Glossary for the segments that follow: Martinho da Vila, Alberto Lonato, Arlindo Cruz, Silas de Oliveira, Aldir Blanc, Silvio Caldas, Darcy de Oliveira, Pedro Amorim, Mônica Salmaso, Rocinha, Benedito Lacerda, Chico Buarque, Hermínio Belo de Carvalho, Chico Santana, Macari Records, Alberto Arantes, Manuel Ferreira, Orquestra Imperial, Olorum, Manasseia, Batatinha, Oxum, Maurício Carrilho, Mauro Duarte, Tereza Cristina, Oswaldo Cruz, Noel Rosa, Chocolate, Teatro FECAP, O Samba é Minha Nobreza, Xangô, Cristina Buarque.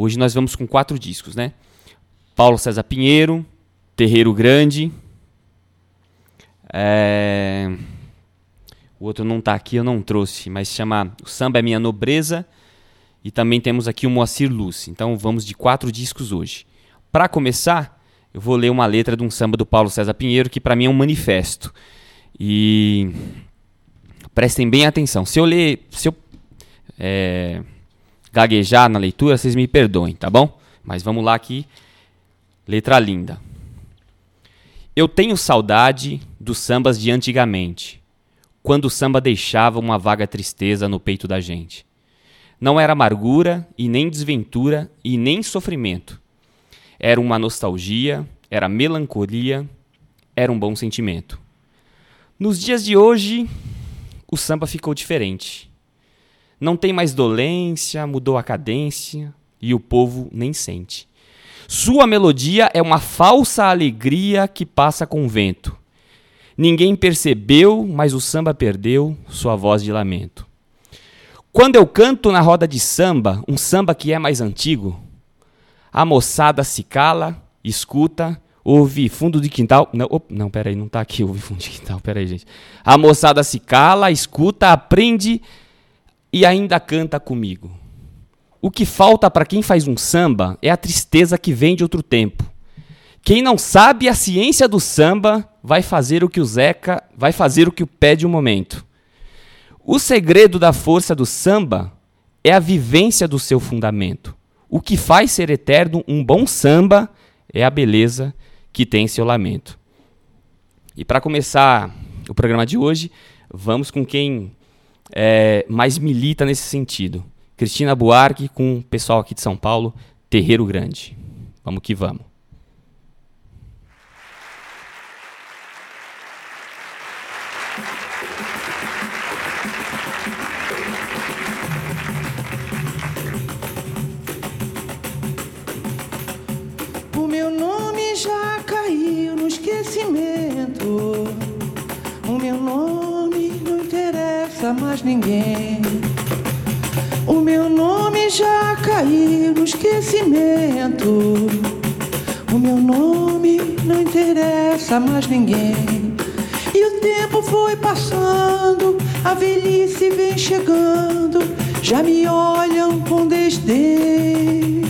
Hoje nós vamos com 4 discos, né? Paulo César Pinheiro, Terreiro Grande. O outro não está aqui, eu não trouxe, mas se chama O Samba é Minha Nobreza. E também temos aqui o Moacyr Luz. Então vamos de 4 discos hoje. Para começar, eu vou ler uma letra de um samba do Paulo César Pinheiro, que para mim é um manifesto. E prestem bem atenção. Se eu gaguejar na leitura, vocês me perdoem, tá bom? Mas vamos lá aqui. Letra linda. Eu tenho saudade dos sambas de antigamente, quando o samba deixava uma vaga tristeza no peito da gente. Não era amargura e nem desventura e nem sofrimento. Era uma nostalgia, era melancolia, era um bom sentimento. Nos dias de hoje, o samba ficou diferente. Não tem mais dolência, mudou a cadência e o povo nem sente. Sua melodia é uma falsa alegria que passa com o vento. Ninguém percebeu, mas o samba perdeu sua voz de lamento. Quando eu canto na roda de samba, um samba que é mais antigo, a moçada se cala, escuta, ouve fundo de quintal... não tá aqui, ouve fundo de quintal, peraí, gente. A moçada se cala, escuta, aprende e ainda canta comigo. O que falta para quem faz um samba é a tristeza que vem de outro tempo. Quem não sabe a ciência do samba vai fazer o que o pede o momento. O segredo da força do samba é a vivência do seu fundamento. O que faz ser eterno um bom samba é a beleza que tem seu lamento. E para começar o programa de hoje, vamos com quem mais milita nesse sentido. Cristina Buarque com o pessoal aqui de São Paulo, Terreiro Grande. Vamos que vamos. O meu nome não interessa mais ninguém. O meu nome já caiu no esquecimento. O meu nome não interessa mais ninguém. E o tempo foi passando, a velhice vem chegando, já me olham com desdém.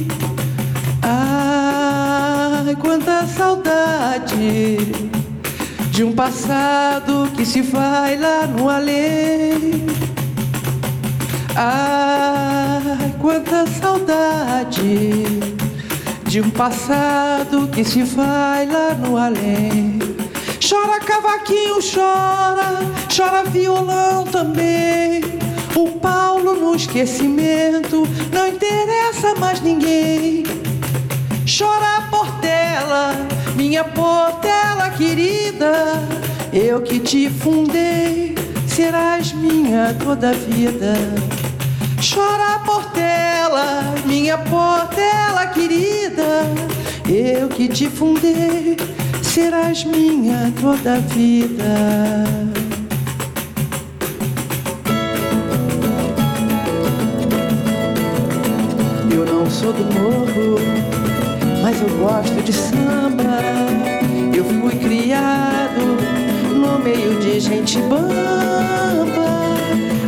Ai, quanta saudade de um passado que se vai lá no além. Ai, quanta saudade de um passado que se vai lá no além. Chora cavaquinho, chora, chora violão também. O Paulo no esquecimento não interessa mais ninguém. Chora a Portela, minha Portela querida, eu que te fundei, serás minha toda vida. Chora a Portela, minha Portela querida, eu que te fundei, serás minha toda vida. Eu não sou do morro, mas eu gosto de samba. Eu fui criado no meio de gente bamba.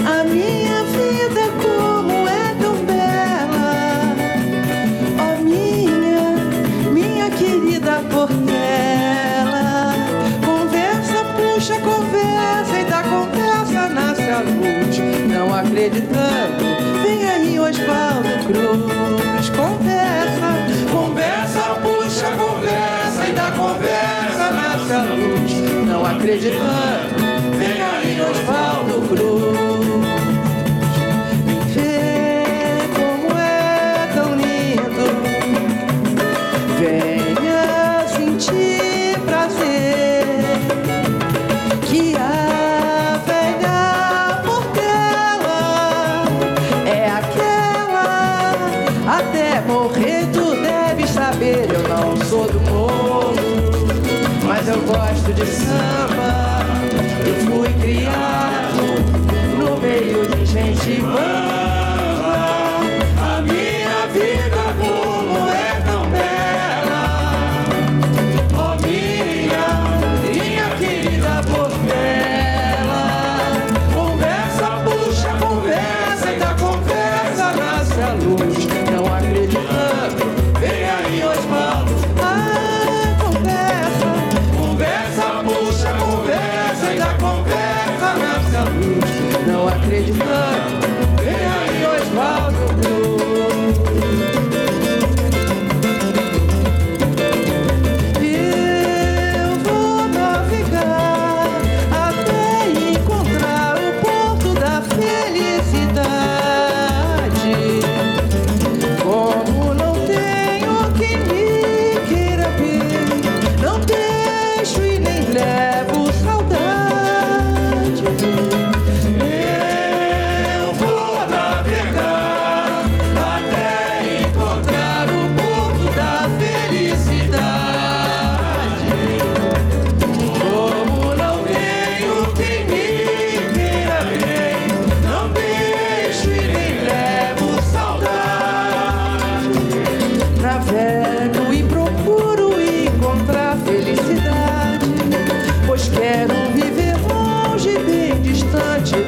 A minha vida como é tão bela, oh minha querida Portela. Conversa, puxa, conversa, e da conversa nasce a luz. Não acreditando, vem aí Oswaldo Cruz. Conversa e da conversa nasce a luz. Não acreditando, vem aí Oswaldo Cruz. Me vê como é tão lindo, venha sentir prazer que a velha Portela é aquela até morrer. Eu não sou do morro, mas eu gosto de samba. Eu fui criado no meio de gente mamba. A minha vida boa. acreditando, vem aí Osvaldo. Ah, conversa, puxa, conversa, ainda conversa, Marcelo Luz. Não acreditando, vem aí Osvaldo Cruz. Eu vou navegar até encontrar o porto da felicidade. Como não tenho quem me queira ver, não deixo e nem levo saudade.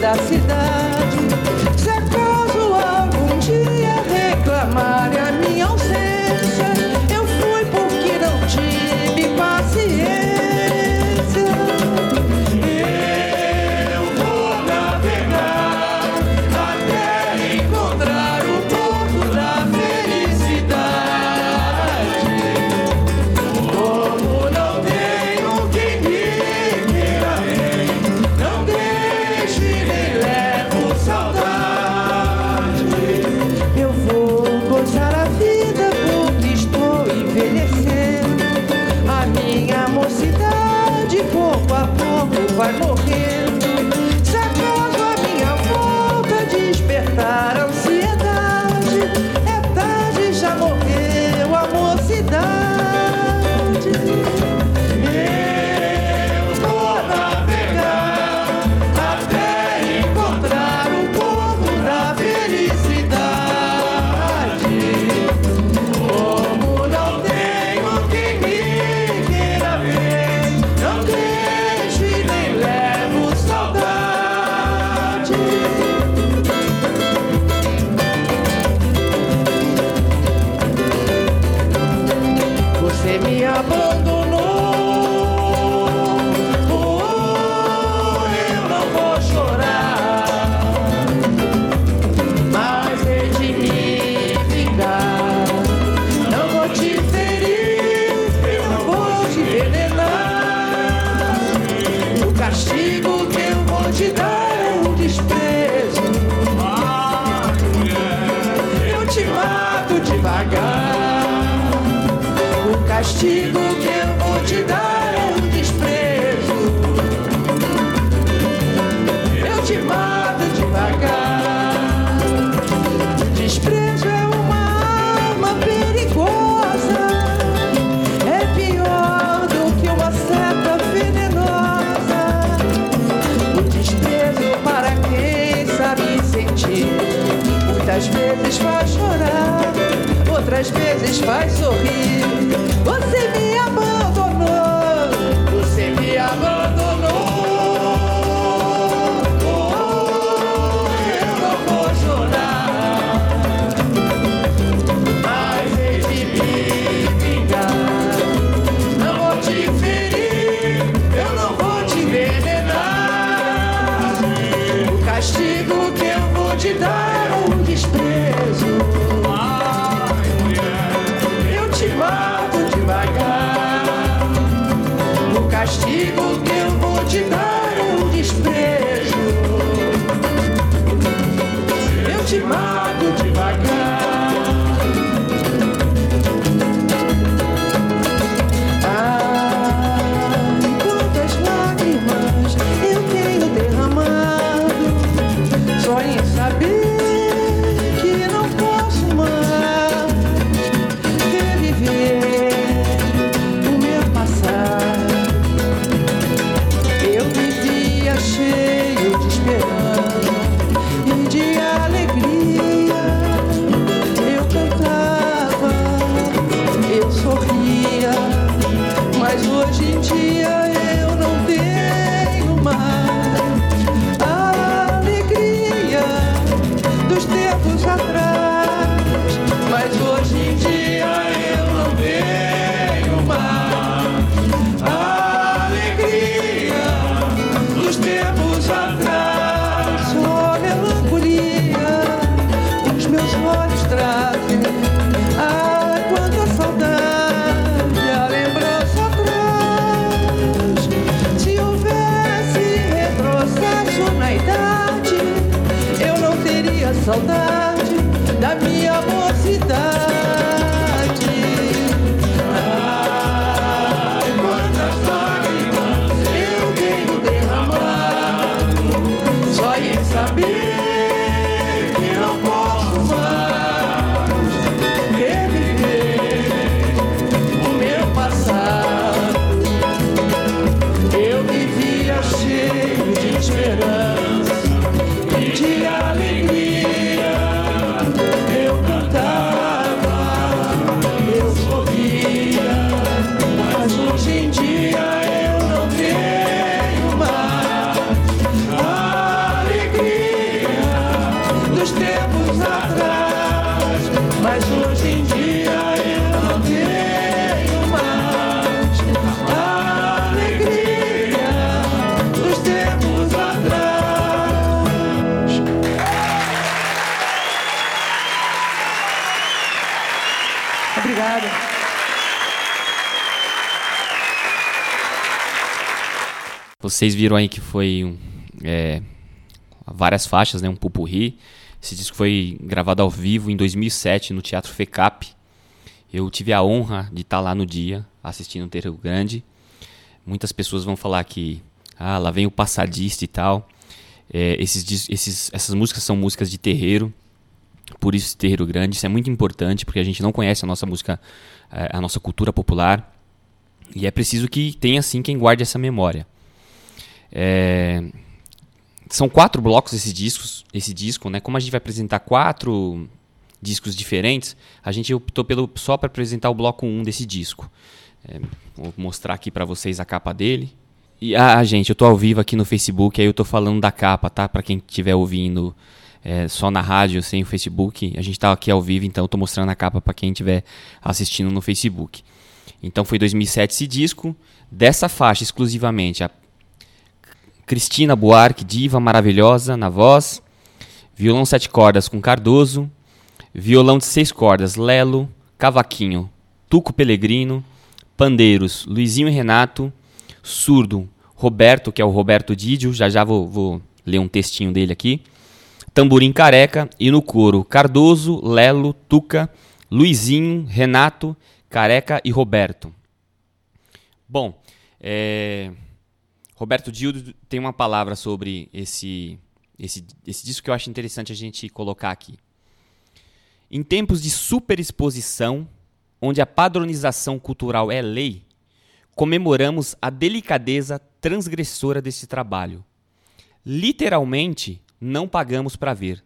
Da cidade, se acaso algum dia reclamar a minha ausência, eu fui porque não tive paciência. Eu vou navegar até encontrar o porto da felicidade. Como não tenho quem me queira bem, não deixe. Pouco a pouco vai morrendo. Se acaso a minha volta despertar a ansiedade, é tarde, já morreu a mocidade. O castigo que eu vou te dar é um desprezo. Eu te mato devagar. O desprezo é uma arma perigosa, é pior do que uma seta venenosa. O desprezo, para quem sabe sentir, muitas vezes faz chorar, outras vezes faz sorrir. Você me abandonou, você me abandonou. Oh, eu não vou chorar, mas hei de me vingar. Não vou te ferir, eu não vou te envenenar. O castigo que eu vou te dar é um desprezo. Te mato devagar. saudade da minha mocidade. Ai, quantas lágrimas eu tenho derramado só em saber que não posso mais reviver o meu passado. Eu vivia cheio de esperança, de alegria eu cantava, eu sorria, mas hoje em dia eu não tenho mais a alegria dos tempos atrás, mas hoje em dia eu não tenho mais a alegria dos tempos atrás. Vocês viram aí que foi várias faixas, né? Um pupurri. Esse disco foi gravado ao vivo em 2007 no Teatro FECAP. Eu tive a honra de estar lá no dia, assistindo o Terreiro Grande. Muitas pessoas vão falar que lá vem o passadista e tal. Essas músicas são músicas de terreiro. Por isso Terreiro Grande, isso é muito importante, porque a gente não conhece a nossa música, a nossa cultura popular, e é preciso que tenha sim quem guarde essa memória. São 4 blocos esse disco, né? Como a gente vai apresentar 4 discos diferentes, a gente optou só para apresentar o bloco 1 desse disco. Vou mostrar aqui para vocês a capa dele. E, gente, eu tô ao vivo aqui no Facebook, aí eu tô falando da capa, tá? Para quem estiver ouvindo... só na rádio, sem o Facebook, a gente tá aqui ao vivo, então eu tô mostrando a capa para quem estiver assistindo no Facebook. Então foi 2007 esse disco, dessa faixa exclusivamente, a Cristina Buarque, diva maravilhosa na voz, violão 7 cordas com Cardoso, violão de 6 cordas, Lelo, cavaquinho, Tuco Pelegrino, pandeiros, Luizinho e Renato, surdo, Roberto, que é o Roberto Didio, já vou ler um textinho dele aqui, Tamborim Careca e no coro Cardoso, Lelo, Tuca, Luizinho, Renato, Careca e Roberto. Bom, Roberto Dildo tem uma palavra sobre esse disco que eu acho interessante a gente colocar aqui. Em tempos de superexposição, onde a padronização cultural é lei, comemoramos a delicadeza transgressora desse trabalho. Literalmente, não pagamos para ver,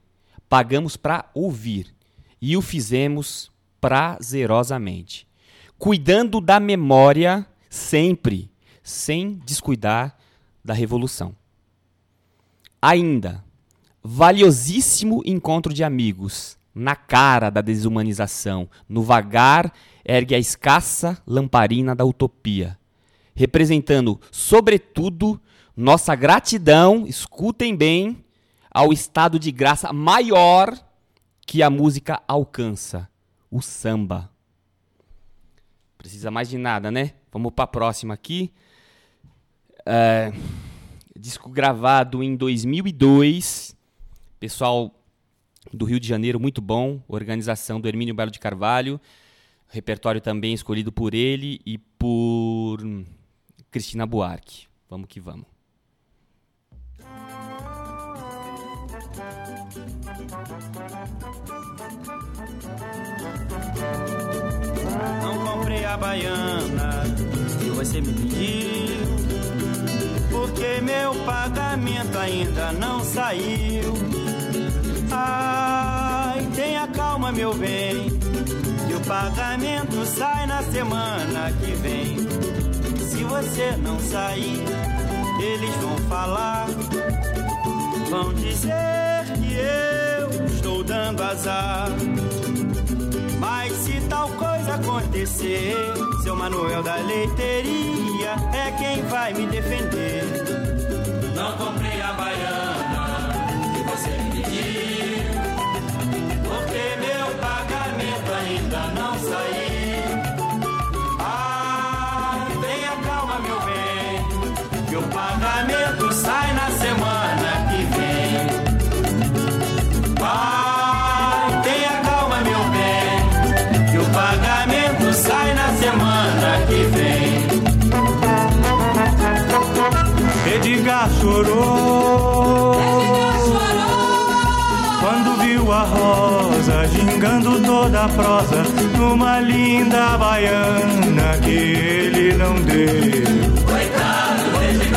pagamos para ouvir, e o fizemos prazerosamente, cuidando da memória sempre, sem descuidar da revolução. Ainda, valiosíssimo encontro de amigos, na cara da desumanização, no vagar ergue a escassa lamparina da utopia, representando, sobretudo, nossa gratidão, escutem bem, ao estado de graça maior que a música alcança, o samba. Precisa mais de nada, né? Vamos para a próxima aqui. Disco gravado em 2002. Pessoal do Rio de Janeiro, muito bom. Organização do Hermínio Belo de Carvalho. Repertório também escolhido por ele e por Cristina Buarque. Vamos que vamos. Não comprei a baiana que você me pediu, porque meu pagamento ainda não saiu. Ai, tenha calma, meu bem, que o pagamento sai na semana que vem. Se você não sair, eles vão falar, vão dizer que eu estou dando azar. Mas se tal coisa acontecer, seu Manuel da leiteria é quem vai me defender. Não comprei a baiana que você me pediu, porque meu pagamento ainda não saiu. Ai, tenha calma, meu bem, que o pagamento sai na semana que vem. Ai, casa, gingando toda a prosa numa linda baiana que ele não deu. Coitado desse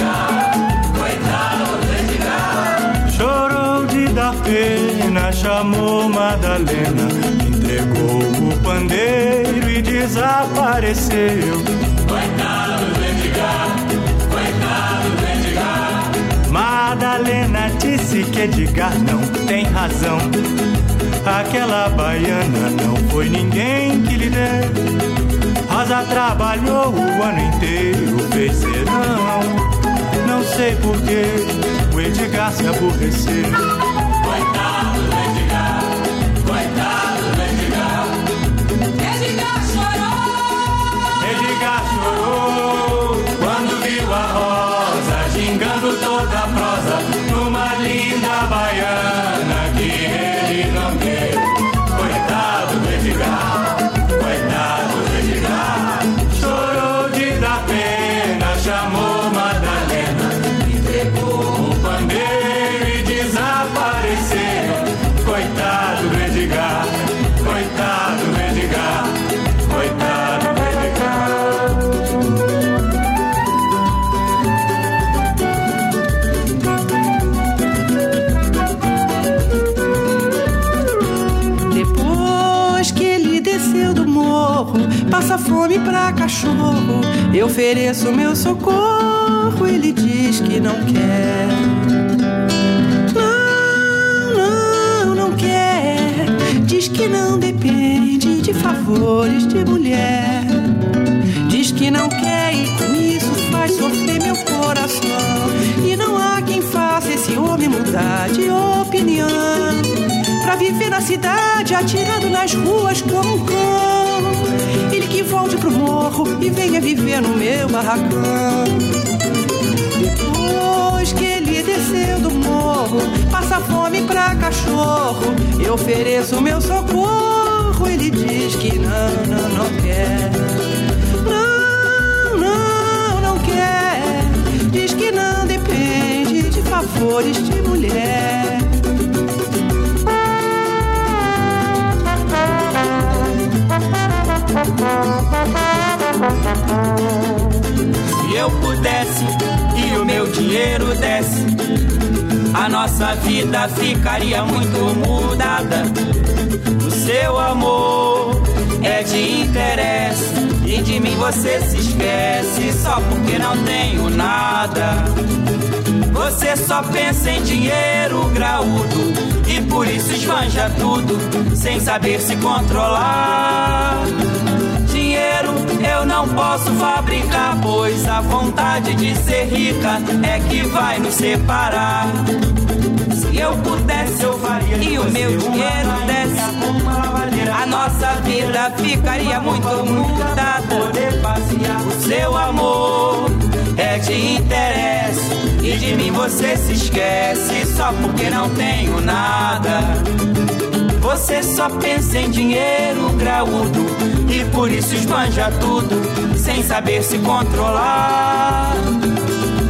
cara. Chorou de dar pena, chamou Madalena, entregou o pandeiro e desapareceu. Coitado do Edgar. Madalena disse que Edgar não tem razão. Aquela baiana não foi ninguém que lhe deu. Rosa trabalhou o ano inteiro, fez serão. Não sei porquê, o Edgar se aborreceu. Coitado do Edgar. Edgar chorou quando viu a rosa gingando toda a prosa numa linda baiana que ele não deu. Coitado do Edgar. Chorou de dar pena, chamou Madalena, entregou o pandeiro e desapareceu. Coitado do Edgar. Passa fome pra cachorro, eu ofereço meu socorro, ele diz que não quer. Não quer. Diz que não depende de favores de mulher. Diz que não quer e com isso faz sofrer meu coração. E não há quem faça esse homem mudar de opinião. Pra viver na cidade, atirado nas ruas como um cão. Ele que volte pro morro e venha viver no meu barracão. Depois que ele desceu do morro, passa fome pra cachorro, eu ofereço meu socorro, ele diz que não quer. Não quer. Diz que não depende de favores de mulher. Se eu pudesse e o meu dinheiro desse, a nossa vida ficaria muito mudada. O seu amor é de interesse e de mim você se esquece só porque não tenho nada. Você só pensa em dinheiro graúdo e por isso esbanja tudo sem saber se controlar. Dinheiro eu não posso fabricar, pois a vontade de ser rica é que vai nos separar. Se eu pudesse eu faria e o meu dinheiro desse, a nossa vida ficaria muito mudada. O seu amor é de interesse e de mim você se esquece só porque não tenho nada. Você só pensa em dinheiro graúdo e por isso esbanja tudo sem saber se controlar.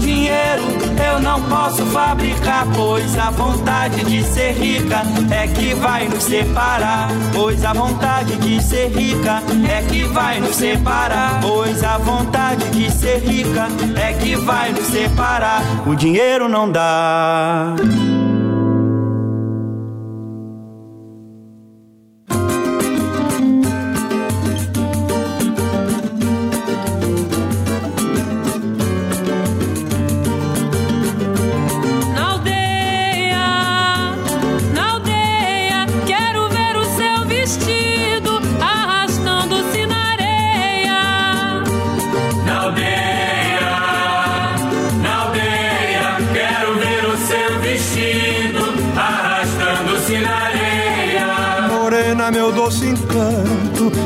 Dinheiro eu não posso fabricar, pois a vontade de ser rica é que vai nos separar. Pois a vontade de ser rica é que vai nos separar. Pois a vontade de ser rica é que vai nos separar. O dinheiro não dá.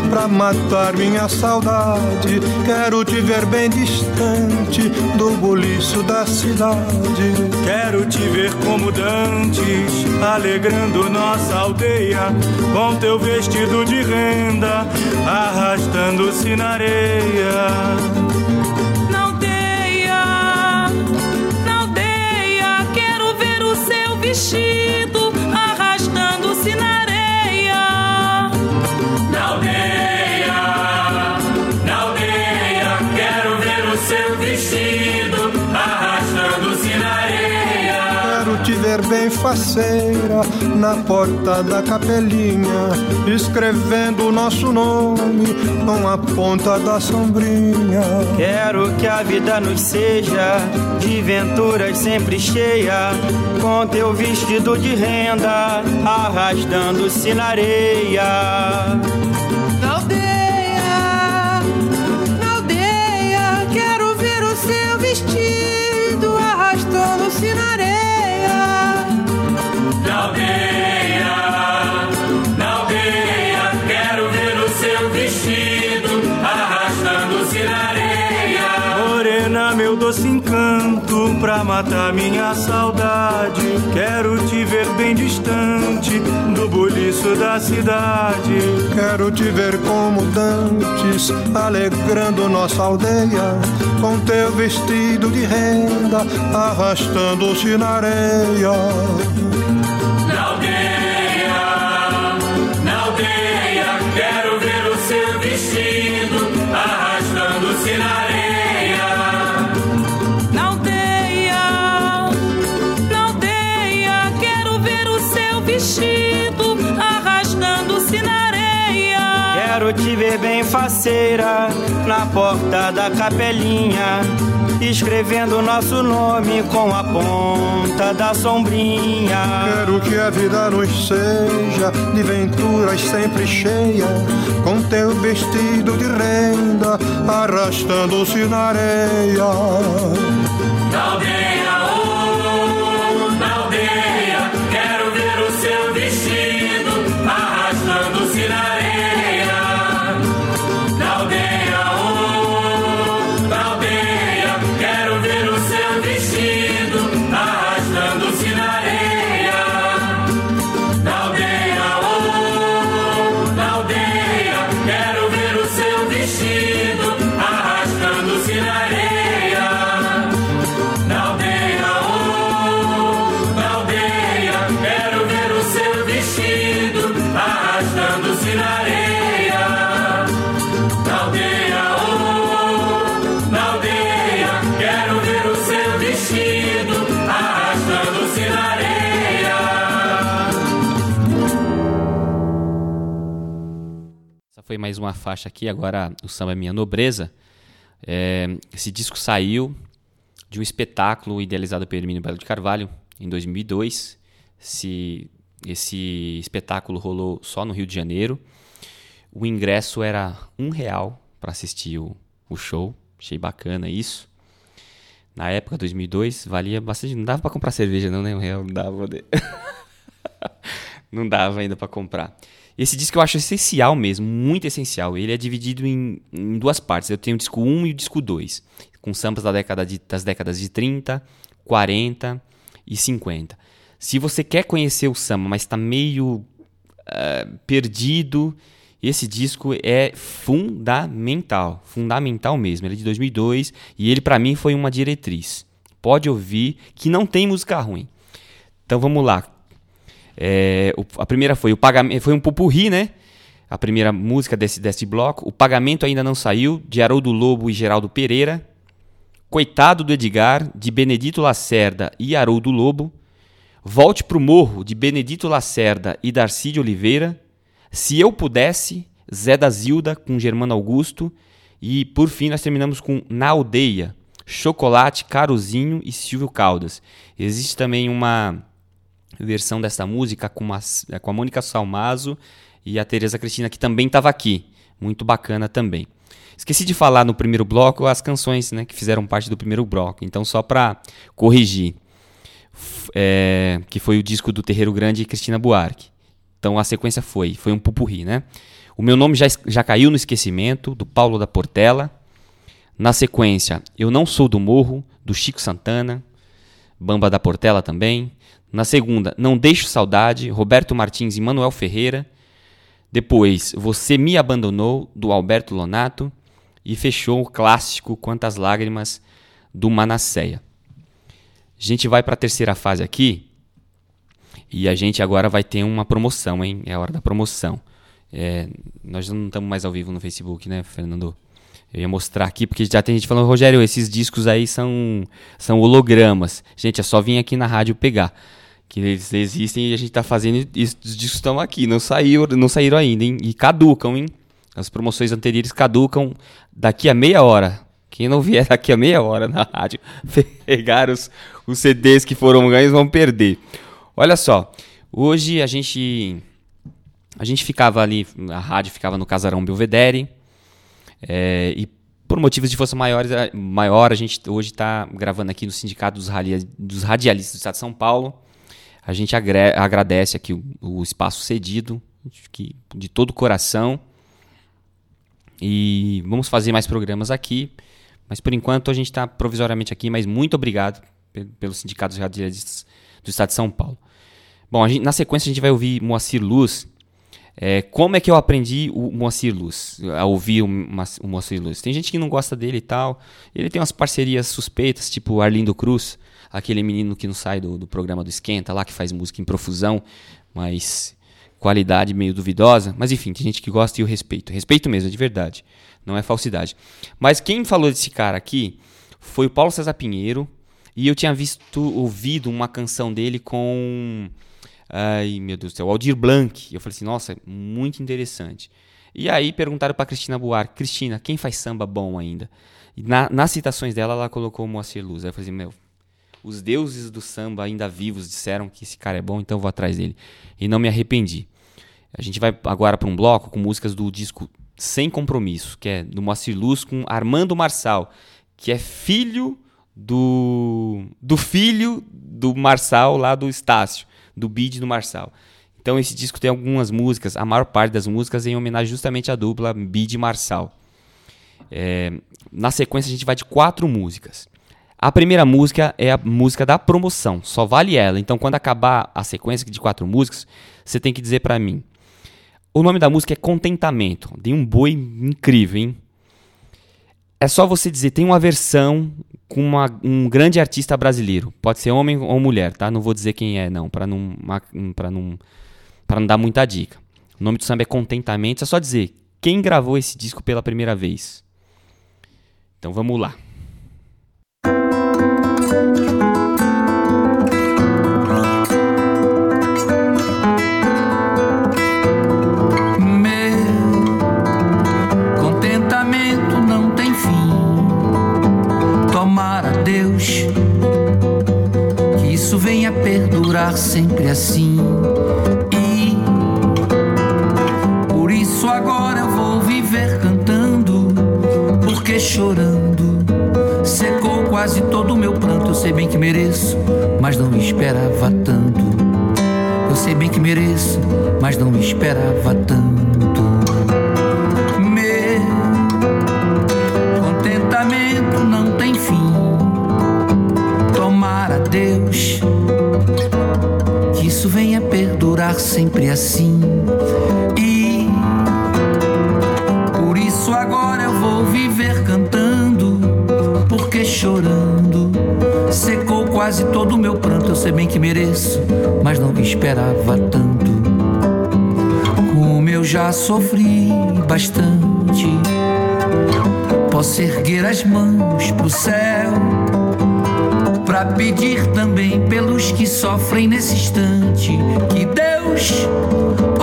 Pra matar minha saudade, quero te ver bem distante do bulício da cidade. Quero te ver como dantes, alegrando nossa aldeia, com teu vestido de renda, arrastando-se na areia. Na aldeia, quero ver o seu vestido, arrastando-se na areia. bem faceira na porta da capelinha, escrevendo o nosso nome com a ponta da sombrinha. Quero que a vida nos seja de venturas sempre cheia, com teu vestido de renda arrastando-se na areia. Doce encanto pra matar minha saudade, quero te ver bem distante do buliço da cidade. Quero te ver como dantes, alegrando nossa aldeia, com teu vestido de renda, arrastando-se na areia. Na aldeia, quero ver o seu vestido, arrastando-se na areia. Quero te ver bem faceira na porta da capelinha, escrevendo nosso nome com a ponta da sombrinha. Quero que a vida nos seja de venturas sempre cheia, com teu vestido de renda arrastando-se na areia. Na aldeia, oh, na aldeia, quero ver o seu vestido arrastando-se na areia. Foi mais uma faixa aqui, agora O Samba é Minha Nobreza. Esse disco saiu de um espetáculo idealizado pelo Hermínio Belo de Carvalho em 2002. Esse espetáculo rolou só no Rio de Janeiro. O ingresso era R$1 para assistir o show. Achei bacana isso. Na época, 2002, valia bastante. Não dava para comprar cerveja não, né? R$1 não dava. Não dava ainda para comprar. Esse disco eu acho essencial mesmo, muito essencial. Ele é dividido em duas partes. Eu tenho o disco 1 e o disco 2, com sambas das décadas de 30, 40 e 50. Se você quer conhecer o samba, mas está meio perdido, esse disco é fundamental. Fundamental mesmo. Ele é de 2002 e ele, para mim, foi uma diretriz. Pode ouvir que não tem música ruim. Então vamos lá. A primeira foi o pagamento, foi um popurri, né? A primeira música desse bloco, O Pagamento Ainda Não Saiu, de Haroldo Lobo e Geraldo Pereira. Coitado do Edgar, de Benedito Lacerda e Haroldo Lobo. Volte pro Morro, de Benedito Lacerda e Darcy de Oliveira. Se Eu Pudesse, Zé da Zilda, com Germano Augusto. E por fim nós terminamos com Na Aldeia, Chocolate, Carozinho e Silvio Caldas. Existe também uma versão dessa música com a Mônica Salmaso e a Tereza Cristina, que também estava aqui. Muito bacana também. Esqueci de falar no primeiro bloco as canções, né, que fizeram parte do primeiro bloco. Então, só para corrigir, que foi o disco do Terreiro Grande e Cristina Buarque. Então, a sequência foi um pupurri, né? O Meu Nome já Caiu no Esquecimento, do Paulo da Portela. Na sequência, Eu Não Sou do Morro, do Chico Santana, Bamba da Portela também. Na segunda, Não Deixo Saudade, Roberto Martins e Manuel Ferreira. Depois, Você Me Abandonou, do Alberto Lonato. E fechou o clássico Quantas Lágrimas, do Manasseia. A gente vai para a terceira fase aqui. E a gente agora vai ter uma promoção, hein? É a hora da promoção. Nós não estamos mais ao vivo no Facebook, né, Fernando? Eu ia mostrar aqui, porque já tem gente falando, Rogério, esses discos aí são hologramas. Gente, é só vir aqui na rádio pegar. que eles existem e a gente tá fazendo isso, estão aqui, não saíram ainda, hein? E caducam, hein? As promoções anteriores caducam daqui a meia hora. Quem não vier daqui a meia hora na rádio pegar os CDs que foram ganhos vão perder. Olha só, hoje a gente ficava ali, a rádio ficava no Casarão Belvedere, e por motivos de força maior, a gente hoje está gravando aqui no Sindicato dos Radialistas do Estado de São Paulo. A gente agradece aqui o espaço cedido, de todo o coração. E vamos fazer mais programas aqui, mas por enquanto a gente está provisoriamente aqui, mas muito obrigado pelos sindicatos radialistas do Estado de São Paulo. Bom, na sequência a gente vai ouvir Moacyr Luz. Como é que eu aprendi o Moacyr Luz, a ouvir o Moacyr Luz? Tem gente que não gosta dele e tal, ele tem umas parcerias suspeitas, tipo Arlindo Cruz, aquele menino que não sai do programa do Esquenta lá, que faz música em profusão, mas... qualidade meio duvidosa, mas enfim, tem gente que gosta e eu respeito mesmo, é de verdade, não é falsidade. Mas quem falou desse cara aqui foi o Paulo César Pinheiro, e eu tinha ouvido uma canção dele com, ai meu Deus do céu, Aldir Blanc, eu falei assim, nossa, muito interessante. E aí perguntaram pra Cristina Buarque, Cristina, quem faz samba bom ainda? E nas citações dela, ela colocou o Moacyr Luz, aí eu falei assim, meu... Os deuses do samba ainda vivos disseram que esse cara é bom, então vou atrás dele. E não me arrependi. A gente vai agora para um bloco com músicas do disco Sem Compromisso, que é do Moacyr Luz com Armando Marçal, que é filho do filho do Marçal lá do Estácio, do Bid do Marçal. Então esse disco tem algumas músicas, a maior parte das músicas é em homenagem justamente à dupla Bid Marçal. Na sequência a gente vai de 4 músicas. A primeira música é a música da promoção, só vale ela. Então, quando acabar a sequência de 4 músicas, você tem que dizer pra mim. O nome da música é Contentamento. Tem um boi incrível, hein? É só você dizer, tem uma versão com um grande artista brasileiro. Pode ser homem ou mulher, tá? Não vou dizer quem é, não, pra não dar muita dica. O nome do samba é Contentamento. É só dizer, quem gravou esse disco pela primeira vez? Então, vamos lá. Meu contentamento não tem fim. Tomara Deus que isso venha perdurar sempre assim. E por isso agora eu vou viver cantando, porque chorando secou quase todo o meu pranto. Eu sei bem que mereço, mas não esperava tanto. Eu sei bem que mereço, mas não esperava tanto. Meu contentamento não tem fim. Tomara Deus que isso venha perdurar sempre assim. E por isso agora eu vou viver cantando, porque chorando secou quase todo o meu pranto. Eu sei bem que mereço, mas não esperava tanto. Como eu já sofri bastante, posso erguer as mãos pro céu pra pedir também pelos que sofrem nesse instante, que Deus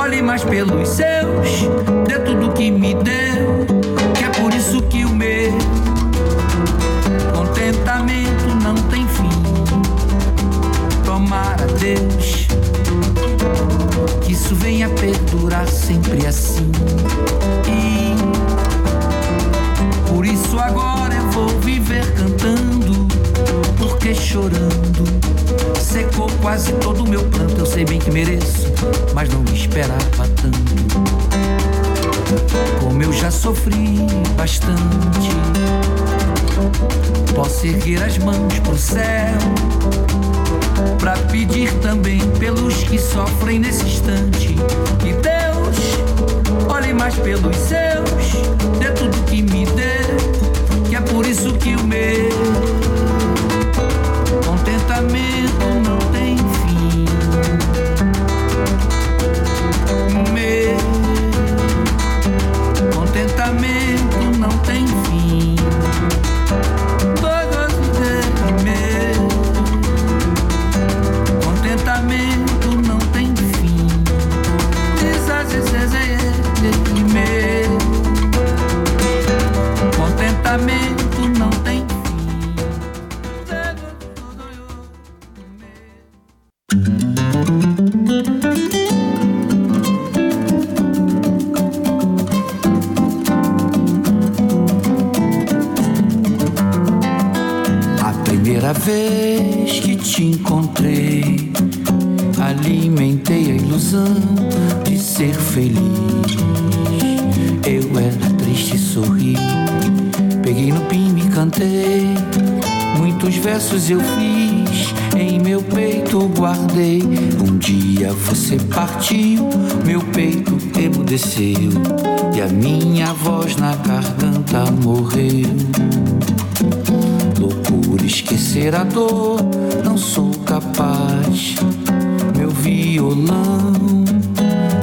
olhe mais pelos seus, dê tudo que me deu, que é por isso que o meu contentamento não tem fim. Tomara Deus que isso venha perdurar sempre assim. E por isso agora eu vou viver cantando, porque chorando secou quase todo o meu pranto. Eu sei bem que mereço, mas não me esperava tanto. Como eu já sofri bastante, posso erguer as mãos pro céu pra pedir também pelos que sofrem nesse instante, que Deus olhe mais pelos seus, dê tudo que me deu, que é por isso que o meu contentamento não tem fim. O meu contentamento não tem fim. Todo meu contentamento Cada vez que te encontrei, alimentei a ilusão de ser feliz. Eu era triste e sorri, peguei no pimba e cantei. Muitos versos eu fiz, em meu peito guardei. Um dia você partiu, meu peito emudeceu e a minha voz na garganta morreu. Loucura esquecer a dor, não sou capaz. Meu violão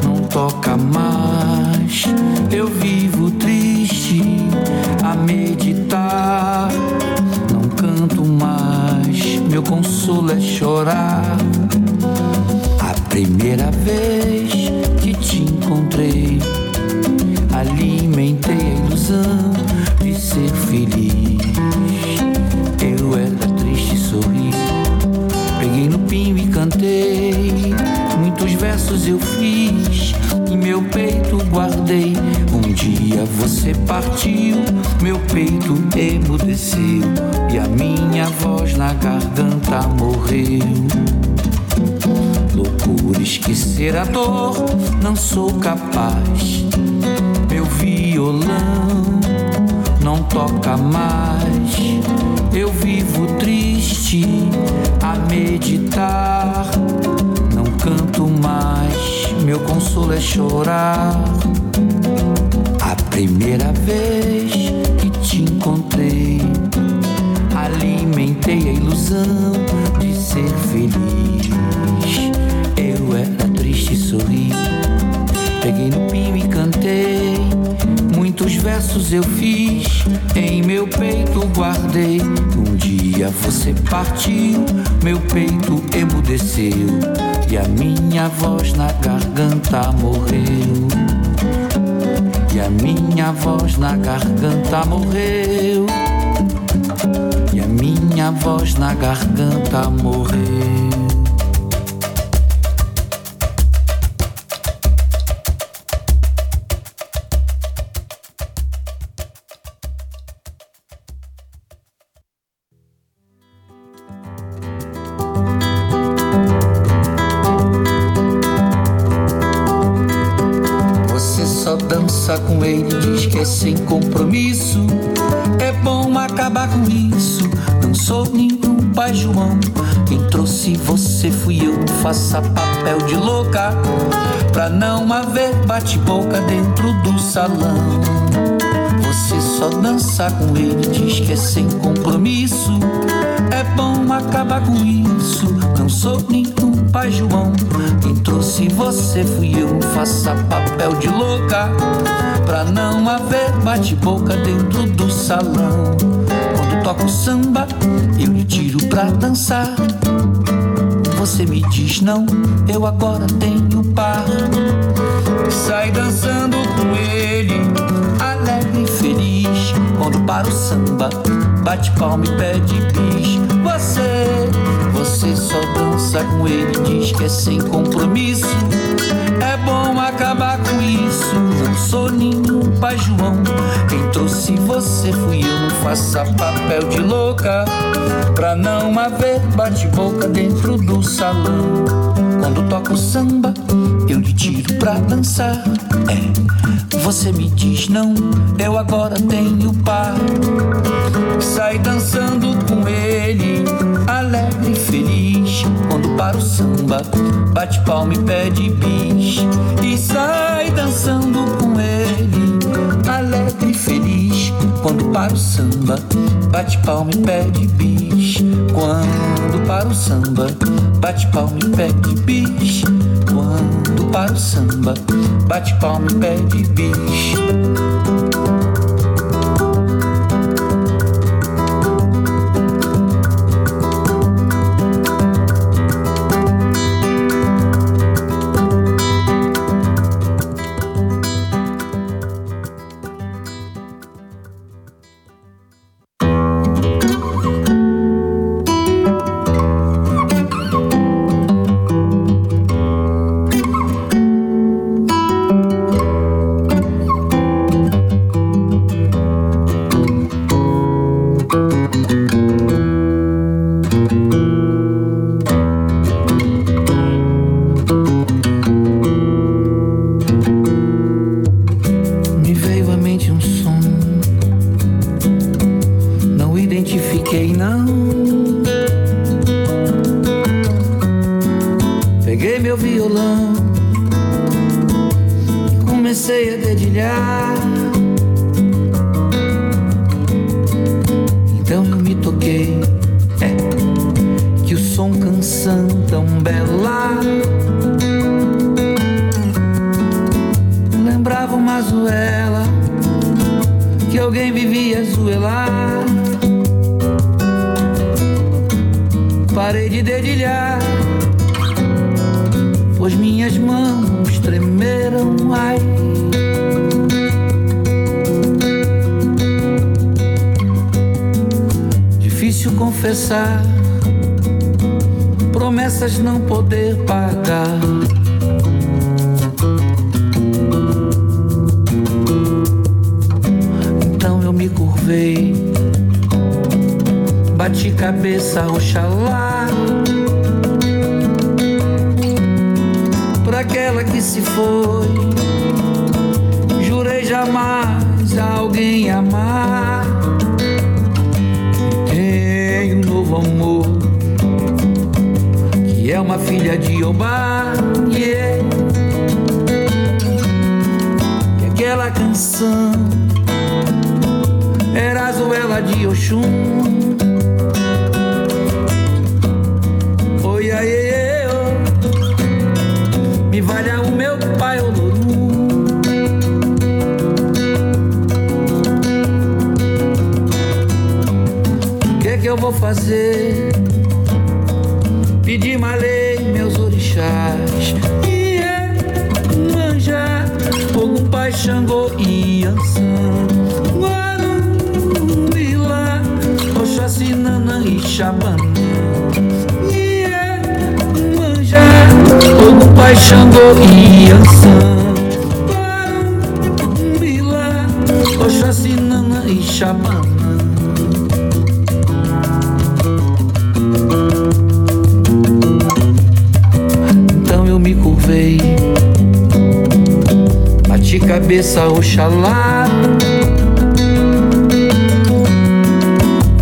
não toca mais. Eu vivo triste a meditar. Não canto mais, meu consolo é chorar. A primeira vez que te encontrei, alimentei a ilusão de ser feliz. Eu era triste e sorri, peguei no pinho e cantei. Muitos versos eu fiz, em meu peito guardei. Um dia você partiu, meu peito emudeceu e a minha voz na garganta morreu. Loucura esquecer a dor, não sou capaz. Meu violão não toca mais. Eu vivo triste a meditar. Não canto mais, meu consolo é chorar. A primeira vez que te encontrei, alimentei a ilusão de ser feliz. Eu era triste e sorri, peguei no pino e cantei. Muitos versos eu fiz, em meu peito guardei. Um dia você partiu, meu peito emudeceu e a minha voz na garganta morreu. E a minha voz na garganta morreu. E a minha voz na garganta morreu. Com ele diz que é sem compromisso. É bom acabar com isso. Não sou nenhum pai João. Quem trouxe você fui eu. Faça papel de louca pra não haver bate-boca dentro do salão. Você só dança com ele, diz que é sem compromisso. É bom acabar com isso. Não sou nenhum pai João. Quem trouxe você fui eu. Faça papel de louca pra não haver bate-boca dentro do salão. Quando toco samba, eu lhe tiro pra dançar. Você me diz não, eu agora tenho par. Sai dançando com ele, alegre e feliz. Quando para o samba, bate palma e pede bis. Você só dança com ele, diz que é sem compromisso. É bom acabar com isso. Não sou nenhum pai João. Quem trouxe você fui eu. Faça papel de louca pra não haver bate-boca dentro do salão. Quando toco samba, eu lhe tiro pra dançar. É. Você me diz não, eu agora tenho par. Sai dançando com ele, alegre e feliz. Quando para o samba, bate palma e pede bis. E sai dançando com ele, alegre e feliz. Quando para o samba, bate palma e pede bis. Quando para o samba, bate palma e pede bis. Quando para o samba, bate palma e pede bis. fiquei não. Peguei meu violão e comecei a dedilhar. Então eu me toquei, que o som canção tão bela lembrava uma zoela que alguém vivia zoelar. Parei de dedilhar, pois minhas mãos tremeram, ai. Difícil confessar, promessas não poder pagar. Então eu me curvei, bati cabeça, oxalá, pra aquela que se foi. Jurei jamais alguém amar. Tenho um novo amor, que é uma filha de Obá, yeah. E aquela canção era a zoela de Oxum. Me valha o meu pai Olorum. Que eu vou fazer? Pedir malei meus orixás, yeah, manjar, fogo, pai, Xangô e Iansã, Guarumbilá, Oxóssi, Nanã e Xabanã. Fogo, pai, Xangô e Iansã, Milá, Oxóssi, Nanã e Xabanã. Então eu me curvei, bati cabeça, oxalá,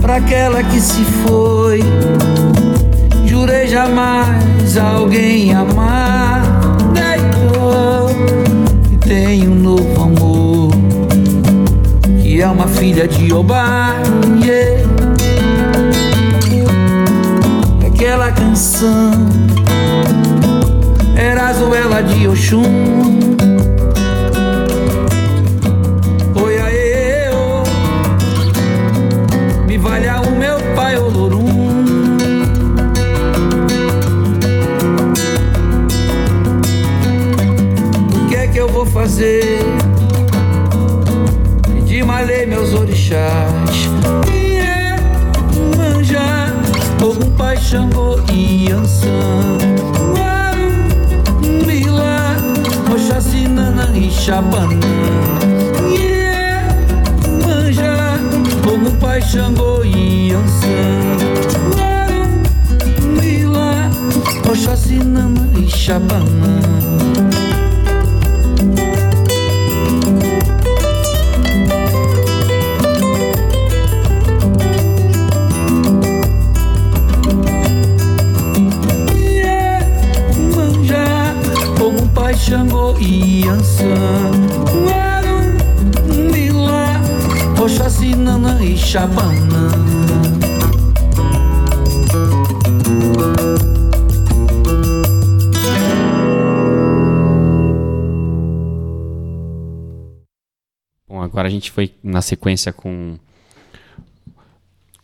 pra aquela que se foi. Jurei jamais alguém amar. E tem um novo amor, que é uma filha de Obá, yeah. Aquela canção era a zoela de Oxum. Fazer, pedir malei meus orixás, e é manjar, fogo, pai, Xangô e Iansã, Guarumbilá, Oxóssi, Nanã e Xabanã, e é manjar, fogo, pai, Xangô e Iansã, Guarumbilá, Oxóssi, Nanã e Xabanã. Xangô e Iansã, Guarumbilá, Oxóssi, Nanã e Xabanã. Bom, agora a gente foi na sequência com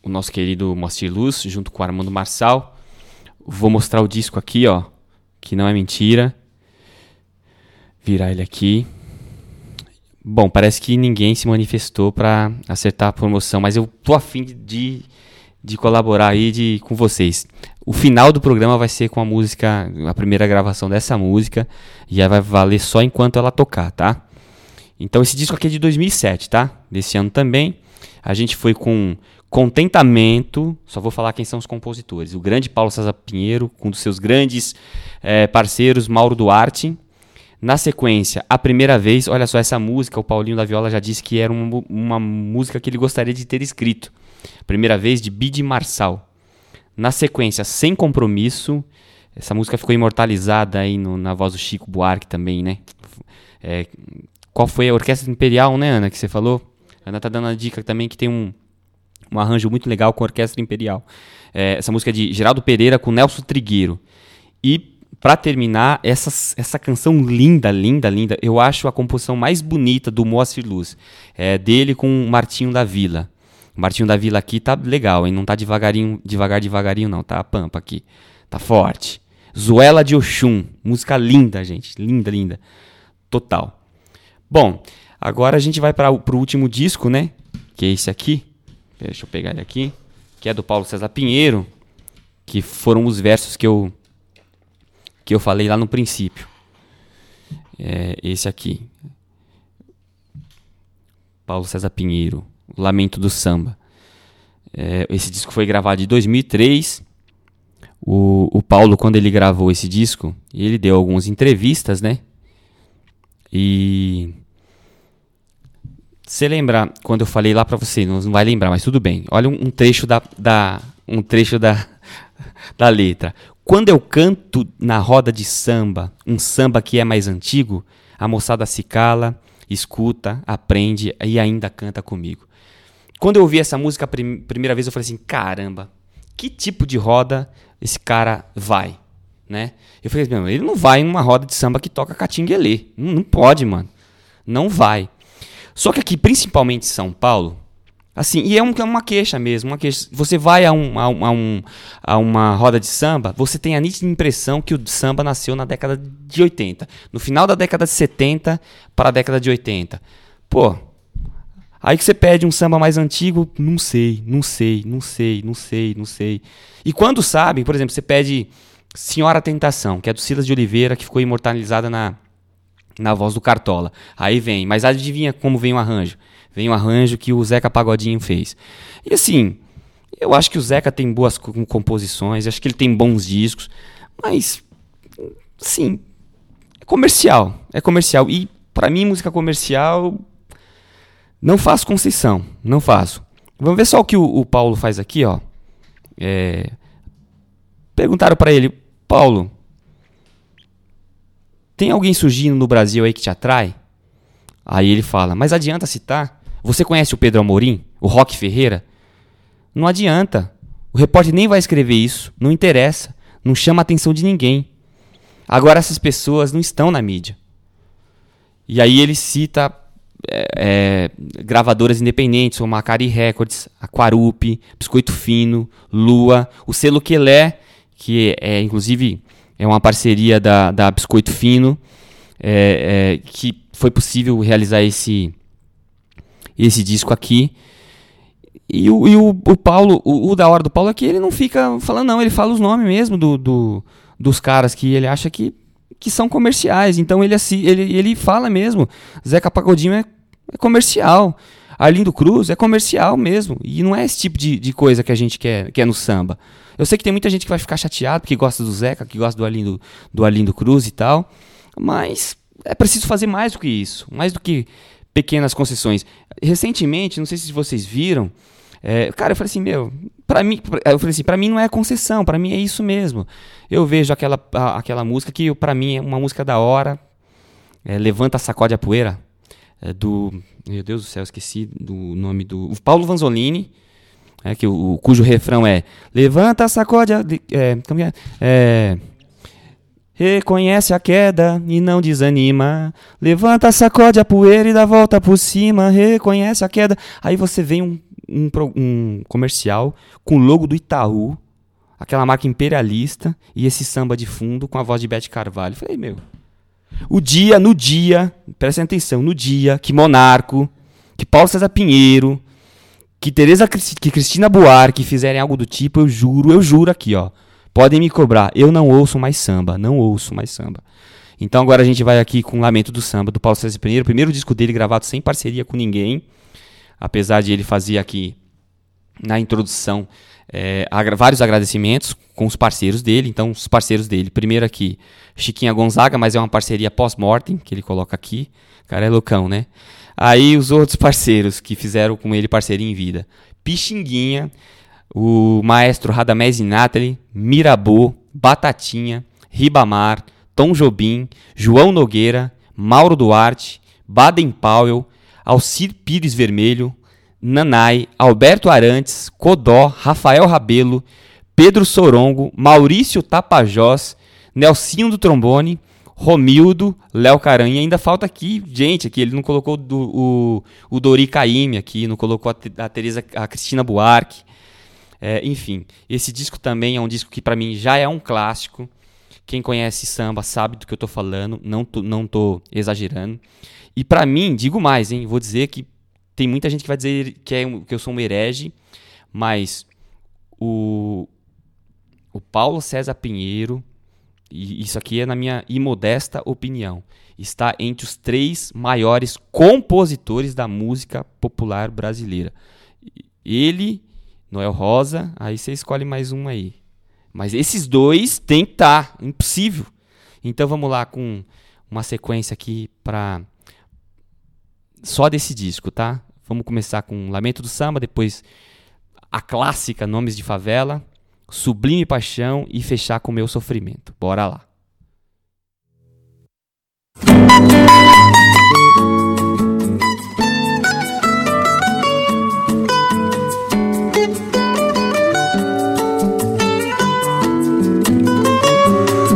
o nosso querido Moacyr Luz, junto com o Armando Marçal. Vou mostrar o disco aqui, ó, que não é mentira. Virar ele aqui. Bom, parece que ninguém se manifestou para acertar a promoção, mas eu tô afim de colaborar aí com vocês. O final do programa vai ser com a música, a primeira gravação dessa música, e aí vai valer só enquanto ela tocar, tá? Então esse disco aqui é de 2007, tá? Desse ano também. A gente foi com Contentamento, só vou falar quem são os compositores. O grande Paulo César Pinheiro, com um dos seus grandes parceiros, Mauro Duarte. Na sequência, A Primeira Vez, olha só essa música, o Paulinho da Viola já disse que era uma música que ele gostaria de ter escrito. Primeira vez de Bid Marçal. Na sequência, Sem Compromisso. Essa música ficou imortalizada aí na voz do Chico Buarque também, né? Qual foi a Orquestra Imperial, né, Ana, que você falou? A Ana tá dando a dica também que tem um arranjo muito legal com a Orquestra Imperial. Essa música é de Geraldo Pereira com Nelson Trigueiro. E, pra terminar, essa canção linda, linda, linda, eu acho a composição mais bonita do Moacyr Luz. É dele com o Martinho da Vila. O Martinho da Vila aqui tá legal, hein? Não tá devagarinho não, tá a pampa aqui. Tá forte. Zuela de Oxum. Música linda, gente. Linda, linda. Total. Bom, agora a gente vai para o último disco, né? Que é esse aqui. Deixa eu pegar ele aqui. Que é do Paulo César Pinheiro. Que foram os versos que eu falei lá no princípio. Esse aqui. Paulo César Pinheiro. Lamento do Samba. Esse disco foi gravado em 2003. O Paulo, quando ele gravou esse disco, ele deu algumas entrevistas, né? E você lembra, quando eu falei lá pra você, não vai lembrar, mas tudo bem. Olha um trecho da letra. Quando eu canto na roda de samba, um samba que é mais antigo, a moçada se cala, escuta, aprende e ainda canta comigo. Quando eu ouvi essa música a primeira vez, eu falei assim, caramba, que tipo de roda esse cara vai, né? Eu falei assim, ele não vai em uma roda de samba que toca catinguelê. Não pode, mano. Não vai. Só que aqui, principalmente em São Paulo, assim, e é uma queixa mesmo, uma queixa. Você vai a uma roda de samba, você tem a nítida impressão que o samba nasceu na década de 80. No final da década de 70 para a década de 80. Pô, aí que você pede um samba mais antigo, não sei. E quando sabe, por exemplo, você pede Senhora Tentação, que é do Silas de Oliveira, que ficou imortalizada na voz do Cartola. Aí vem, mas adivinha como vem o arranjo? Vem o arranjo que o Zeca Pagodinho fez. E assim, eu acho que o Zeca tem boas composições, acho que ele tem bons discos, mas, assim, é comercial. E pra mim, música comercial... Não faço concessão, não faço. Vamos ver só o que o Paulo faz aqui, ó. Perguntaram pra ele, Paulo, tem alguém surgindo no Brasil aí que te atrai? Aí ele fala, mas adianta citar? Você conhece o Pedro Amorim? O Roque Ferreira? Não adianta. O repórter nem vai escrever isso, não interessa, não chama a atenção de ninguém. Agora essas pessoas não estão na mídia. E aí ele cita... gravadoras independentes, como Macari Records, Aquarupi, Biscoito Fino, Lua, o selo Quelé, que inclusive é uma parceria da Biscoito Fino, que foi possível realizar esse disco aqui. E o Paulo, o da hora do Paulo é que ele não fica falando, não, ele fala os nomes mesmo dos caras que ele acha que são comerciais, então ele fala mesmo, Zeca Pagodinho é comercial, Arlindo Cruz é comercial mesmo, e não é esse tipo de coisa que a gente quer no samba. Eu sei que tem muita gente que vai ficar chateado, porque gosta do Zeca, que gosta do Arlindo Cruz e tal, mas é preciso fazer mais do que isso, mais do que pequenas concessões. Recentemente, não sei se vocês viram, cara, eu falei assim, pra mim não é concessão, pra mim é isso mesmo. Eu vejo aquela música que pra mim é uma música da hora, Levanta, Sacode a Poeira, meu Deus do céu, esqueci do nome do Paulo Vanzolini, cujo refrão é Levanta, Sacode a... Reconhece a queda e não desanima. Levanta, sacode a poeira e dá volta por cima. Reconhece a queda. Aí você vem um comercial com o logo do Itaú, aquela marca imperialista, e esse samba de fundo com a voz de Beth Carvalho. Falei, meu... No dia, prestem atenção, no dia que Monarco, que Paulo César Pinheiro, que Cristina Buarque fizerem algo do tipo, eu juro aqui, ó. Podem me cobrar, eu não ouço mais samba. Então agora a gente vai aqui com Lamento do Samba, do Paulo César Pinheiro, o primeiro disco dele gravado sem parceria com ninguém, apesar de ele fazer aqui na introdução vários agradecimentos com os parceiros dele. Então os parceiros dele, primeiro aqui, Chiquinha Gonzaga, mas é uma parceria pós-mortem, que ele coloca aqui, cara é loucão, né? Aí os outros parceiros que fizeram com ele parceria em vida: Pixinguinha, o maestro Radamés Ináttoli, Mirabô, Batatinha, Ribamar, Tom Jobim, João Nogueira, Mauro Duarte, Baden Powell, Alcir Pires Vermelho, Nanai, Alberto Arantes, Codó, Rafael Rabelo, Pedro Sorongo, Maurício Tapajós, Nelsinho do Trombone, Romildo, Léo Caranha. Ainda falta aqui, gente, aqui ele não colocou o Dori Caymmi aqui, não colocou a Cristina Buarque. Enfim, esse disco também é um disco que para mim já é um clássico. Quem conhece samba sabe do que eu tô falando, não tô exagerando. E para mim, digo mais, hein, vou dizer que tem muita gente que vai dizer que eu sou um herege, mas o Paulo César Pinheiro, e isso aqui é na minha imodesta opinião, está entre os 3 maiores compositores da música popular brasileira. Ele, Noel Rosa, aí você escolhe mais um aí. Mas esses 2 tem que estar, impossível. Então vamos lá com uma sequência aqui para só desse disco, tá? Vamos começar com Lamento do Samba, depois a clássica Nomes de Favela, Sublime Paixão e fechar com Meu Sofrimento. Bora lá.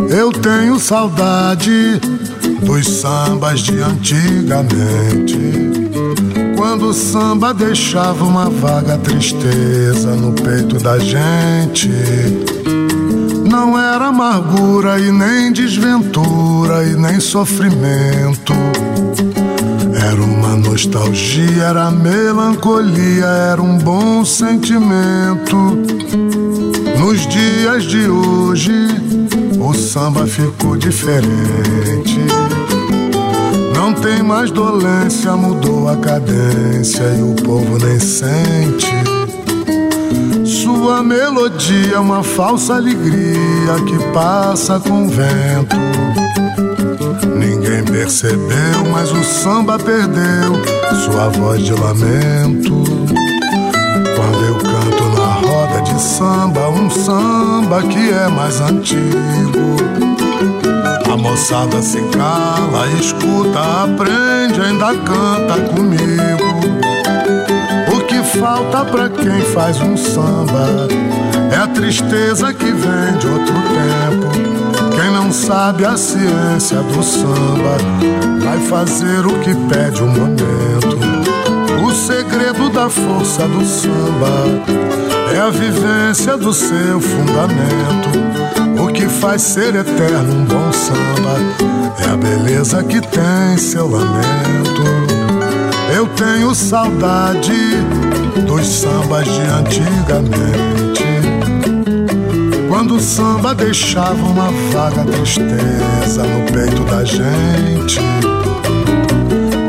Eu tenho saudade dos sambas de antigamente, quando o samba deixava uma vaga tristeza no peito da gente. Não era amargura e nem desventura e nem sofrimento, era uma nostalgia, era melancolia, era um bom sentimento. Nos dias de hoje o samba ficou diferente, não tem mais dolência, mudou a cadência e o povo nem sente. Sua melodia é uma falsa alegria que passa com o vento. Ninguém percebeu, mas o samba perdeu sua voz de lamento. Quando eu canto na roda de samba, um samba que é mais antigo, a moçada se cala, escuta, aprende, ainda canta comigo. O que falta pra quem faz um samba é a tristeza que vem de outro tempo. Quem não sabe a ciência do samba vai fazer o que pede o momento. O segredo da força do samba é a vivência do seu fundamento. O que faz ser eterno um bom samba é a beleza que tem seu lamento. Eu tenho saudade dos sambas de antigamente, quando o samba deixava uma vaga tristeza no peito da gente.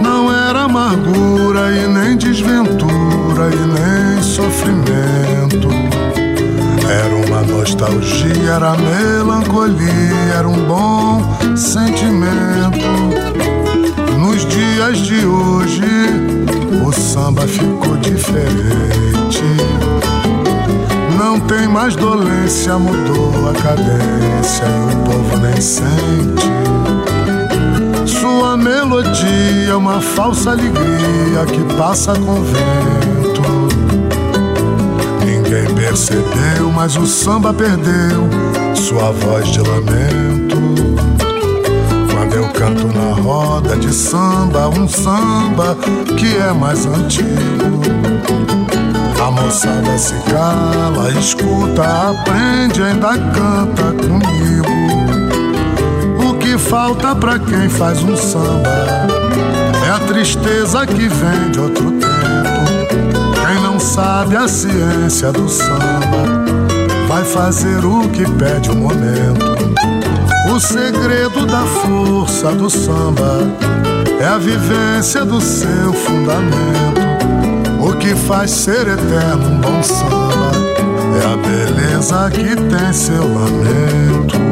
Não era amargura e nem desventura e nem sofrimento, era uma nostalgia, era melancolia, era um bom sentimento. Nos dias de hoje o samba ficou diferente, não tem mais dolência, mudou a cadência e o povo nem sente. Sua melodia é uma falsa alegria que passa com o vento. Percebeu, mas o samba perdeu sua voz de lamento. Quando eu canto na roda de samba, um samba que é mais antigo, a moçada se cala, escuta, aprende, ainda canta comigo. O que falta pra quem faz um samba é a tristeza que vem de outro tempo. Quem não sabe a ciência do samba vai fazer o que pede o momento. O segredo da força do samba é a vivência do seu fundamento. O que faz ser eterno um bom samba é a beleza que tem seu lamento.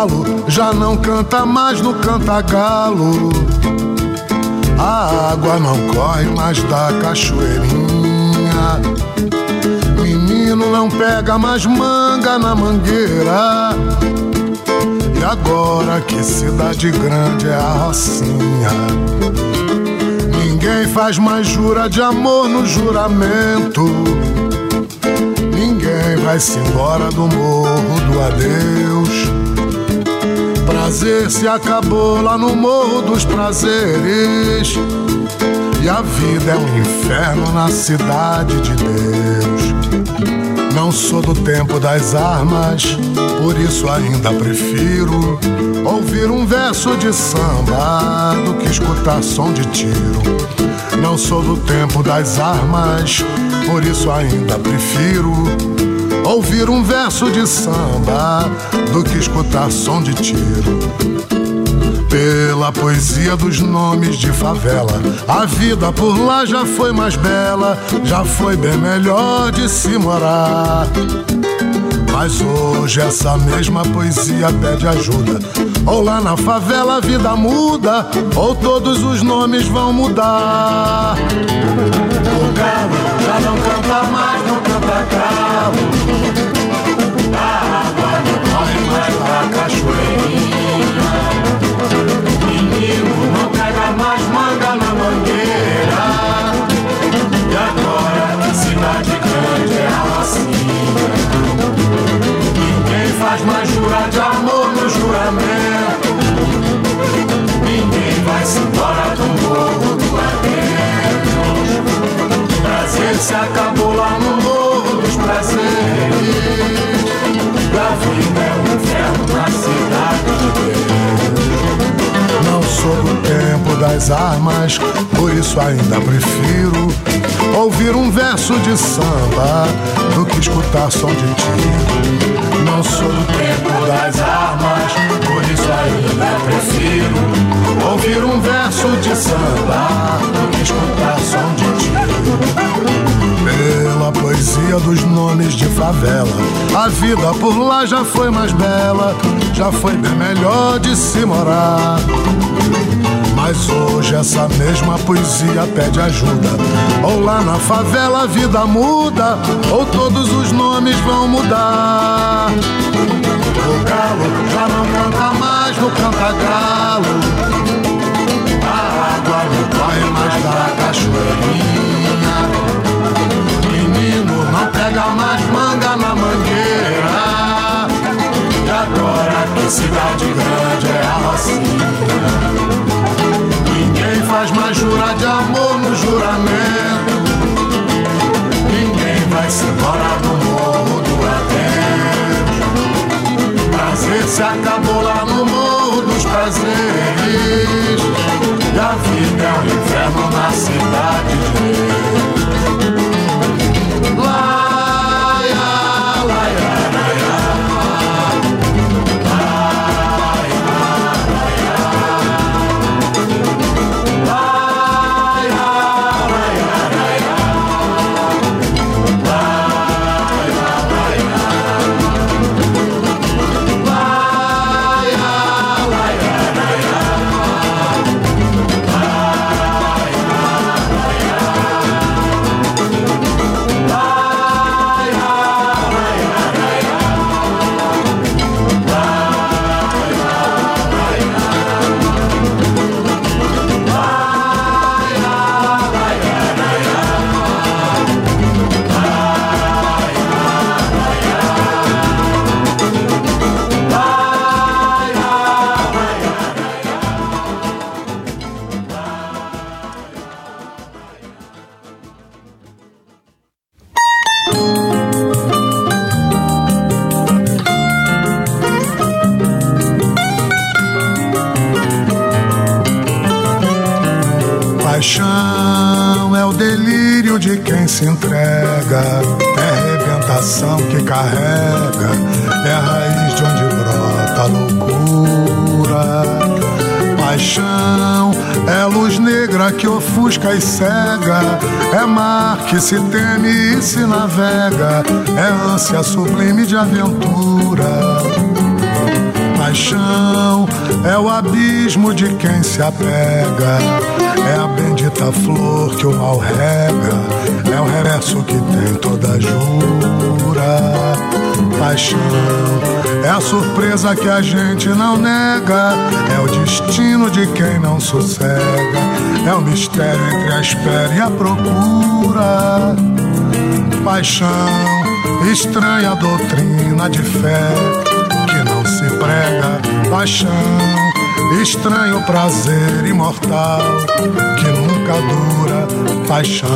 cavalo já não canta mais no cantagalo. A água não corre mais da cachoeirinha. Menino não pega mais manga na mangueira. E agora que cidade grande é a Rocinha. Ninguém faz mais jura de amor no juramento. Ninguém vai-se embora do morro do adeus. Prazer se acabou lá no morro dos prazeres. E a vida é um inferno na cidade de Deus. Não sou do tempo das armas, por isso ainda prefiro ouvir um verso de samba do que escutar som de tiro. Não sou do tempo das armas, por isso ainda prefiro ouvir um verso de samba do que escutar som de tiro. Pela poesia dos nomes de favela, a vida por lá já foi mais bela, já foi bem melhor de se morar. Mas hoje essa mesma poesia pede ajuda. Ou lá na favela a vida muda, ou todos os nomes vão mudar. O galo já não canta mais, não canta galo. A água não corre mais da cachoeirinha. Não pega mais manga na mangueira. E agora que cidade grande é a Rocinha. Ninguém faz mais jura de amor no juramento. Ninguém vai-se embora do morro do adeus. Prazer se acabou lá no morro dos prazeres. Da vida é um inferno na cidade de Deus. Não sou do tempo das armas, por isso ainda prefiro ouvir um verso de samba do que escutar som de tiro. Não sou do tempo das armas, por isso ainda prefiro ouvir um verso de samba do que escutar som de tiro. Pela poesia dos nomes de favela, a vida por lá já foi mais bela, já foi bem melhor de se morar. Mas hoje essa mesma poesia pede ajuda. Ou lá na favela a vida muda, ou todos os nomes vão mudar. O galo já não canta mais no cantagalo. A água não corre mais da cachoeirinha. Menino não pega mais manga na mangueira. E agora que cidade grande é a Rocinha. Ninguém faz mais jura de amor no juramento. Ninguém vai-se embora do morro do adeus. Prazer se acabou lá no morro dos prazeres. E a vida é um inferno na cidade de Deus. Laia, laia. Paixão é o delírio de quem se entrega, é a arrebentação que carrega, é a raiz de onde brota a loucura. Paixão é luz negra que ofusca e cega, é mar que se teme e se navega, é ânsia sublime de aventura. paixão, é o abismo de quem se apega, é a bendita flor que o mal rega, é o reverso que tem toda jura. Paixão é a surpresa que a gente não nega, é o destino de quem não sossega, é o mistério entre a espera e a procura. Paixão, estranha doutrina de fé que não se prega, paixão, estranho prazer imortal que nunca dura, paixão,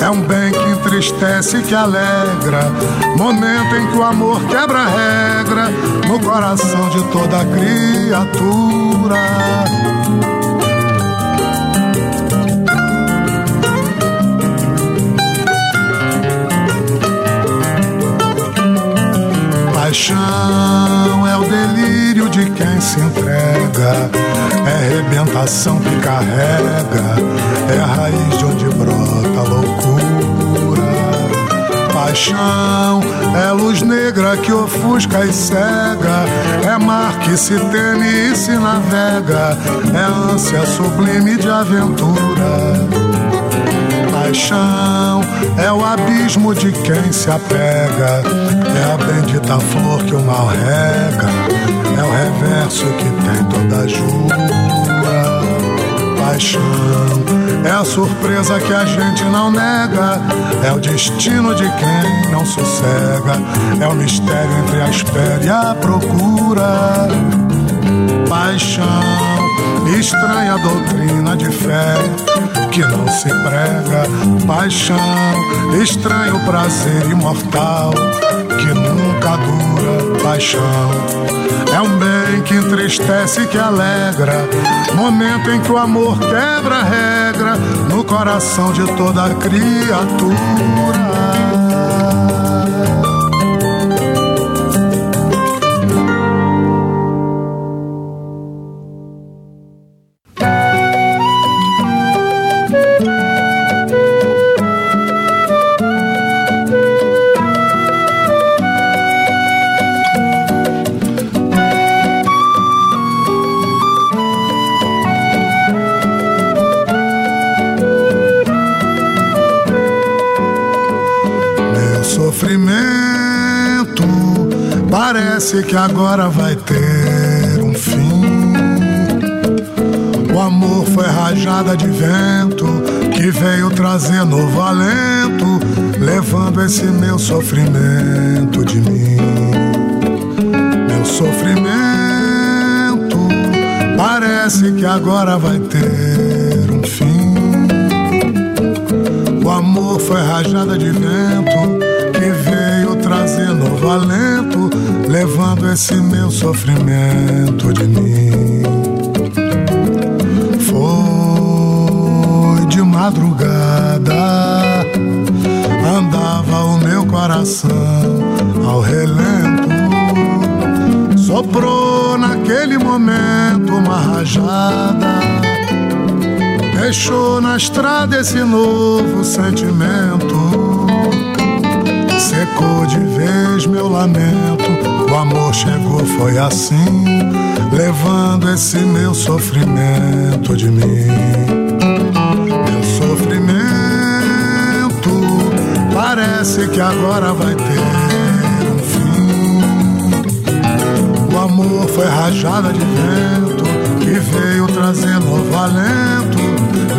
é um bem que entristece e que alegra, momento em que o amor quebra a regra no coração de toda criatura. Paixão é o delírio de quem se entrega, é a rebentação que carrega, é a raiz de onde brota a loucura. Paixão é luz negra que ofusca e cega, é mar que se teme e se navega, é ânsia sublime de aventura. Paixão é o abismo de quem se apega, é a bendita flor que o mal rega, é o reverso que tem toda jura. Paixão é a surpresa que a gente não nega, é o destino de quem não sossega, é o mistério entre a espera e a procura. Paixão, estranha doutrina de fé que não se prega, paixão, estranho prazer imortal que nunca dura, paixão, é um bem que entristece e que alegra, momento em que o amor quebra a regra no coração de toda criatura. Parece que agora vai ter um fim. O amor foi rajada de vento que veio trazer novo alento, levando esse meu sofrimento de mim. Meu sofrimento parece que agora vai ter um fim. O amor foi rajada de vento que veio trazer novo alento, levando esse meu sofrimento de mim. Foi de madrugada, andava o meu coração ao relento, soprou naquele momento uma rajada, deixou na estrada esse novo sentimento, secou de vez meu lamento. O amor chegou, foi assim, levando esse meu sofrimento de mim. Meu sofrimento parece que agora vai ter um fim. O amor foi rajada de vento que veio trazer novo alento,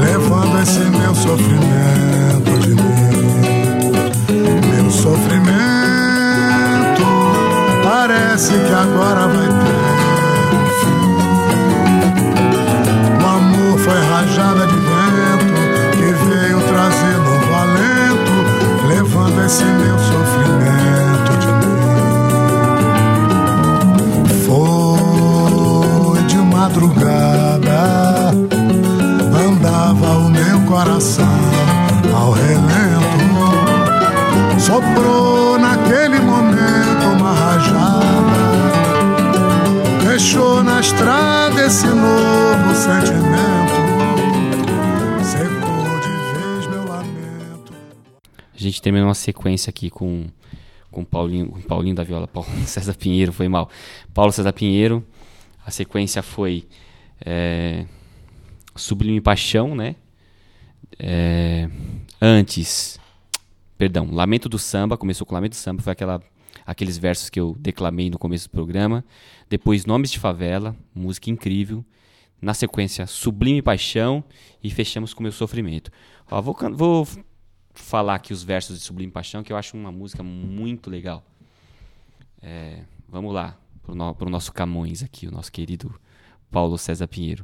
levando esse meu sofrimento de mim. Sofrimento parece que agora vai ter um fim. O amor foi rajada de vento que veio trazer novo alento, levando esse meu sofrimento de mim. Foi de madrugada, andava o meu coração ao relento, soprou naquele momento uma rajada, deixou na estrada esse novo sentimento, secou de vez meu lamento. A gente terminou uma sequência aqui com com Paulinho da Viola, Paulo César Pinheiro, foi mal. Paulo César Pinheiro, a sequência foi Sublime Paixão, né? Lamento do Samba, começou com Lamento do Samba, foi aqueles versos que eu declamei no começo do programa. Depois Nomes de Favela, música incrível. Na sequência, Sublime Paixão, e fechamos com Meu Sofrimento. Ó, vou falar aqui os versos de Sublime Paixão, que eu acho uma música muito legal. Vamos lá, pro nosso Camões aqui, o nosso querido Paulo César Pinheiro.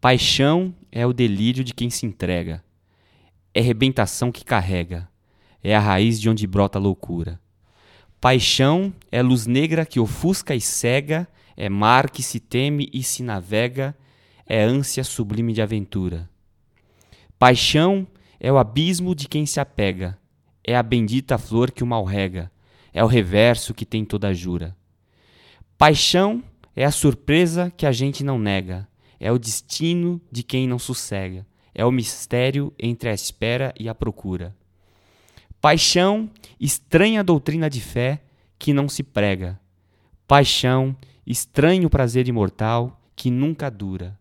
Paixão é o delírio de quem se entrega, é rebentação que carrega, é a raiz de onde brota a loucura. Paixão é luz negra que ofusca e cega, é mar que se teme e se navega, é ânsia sublime de aventura. Paixão é o abismo de quem se apega, é a bendita flor que o mal rega, é o reverso que tem toda jura. Paixão é a surpresa que a gente não nega, é o destino de quem não sossega, é o mistério entre a espera e a procura. Paixão, estranha doutrina de fé que não se prega. Paixão, estranho prazer imortal que nunca dura.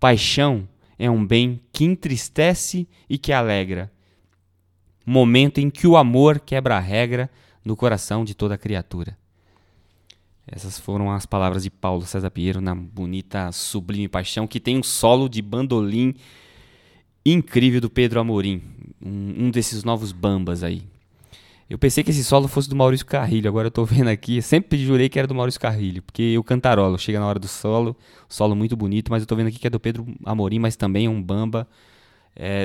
Paixão é um bem que entristece e que alegra. Momento em que o amor quebra a regra no coração de toda criatura. Essas foram as palavras de Paulo César Pinheiro na bonita Sublime Paixão, que tem um solo de bandolim incrível do Pedro Amorim, um desses novos bambas aí. Eu pensei que esse solo fosse do Maurício Carrilho, agora eu tô vendo aqui, sempre jurei que era do Maurício Carrilho, porque eu cantarolo, chega na hora do solo muito bonito, mas eu tô vendo aqui que é do Pedro Amorim, mas também é um bamba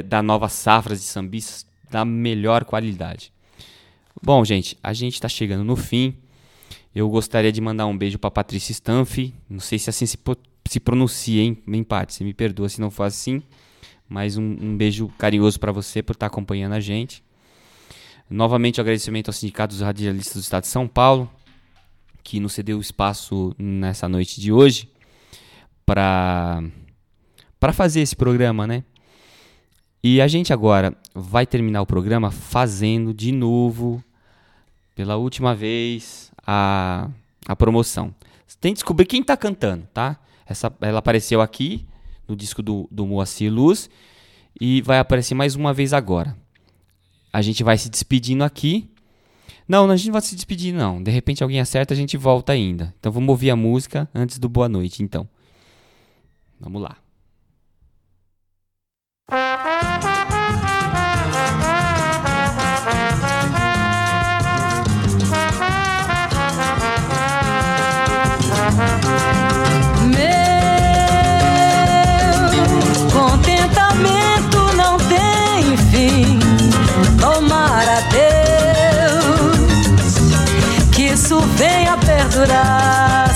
da nova safra de sambistas, da melhor qualidade. Bom, gente, a gente tá chegando no fim. Eu gostaria de mandar um beijo para Patrícia Stanfi. Não sei se assim se pronuncia, hein? Bem, Paty, você me perdoa se não for assim. Mas um beijo carinhoso para você por estar acompanhando a gente. Novamente, um agradecimento ao Sindicato dos Radialistas do Estado de São Paulo, que nos cedeu espaço nessa noite de hoje para fazer esse programa, né? E a gente agora vai terminar o programa fazendo de novo, pela última vez, a promoção. Você tem que descobrir quem está cantando, tá? Ela apareceu aqui no disco do Moacyr Luz e vai aparecer mais uma vez agora. A gente vai se despedindo aqui. Não, a gente não vai se despedir, não. De repente alguém acerta, a gente volta ainda. Então vamos ouvir a música antes do Boa Noite, então. Vamos lá.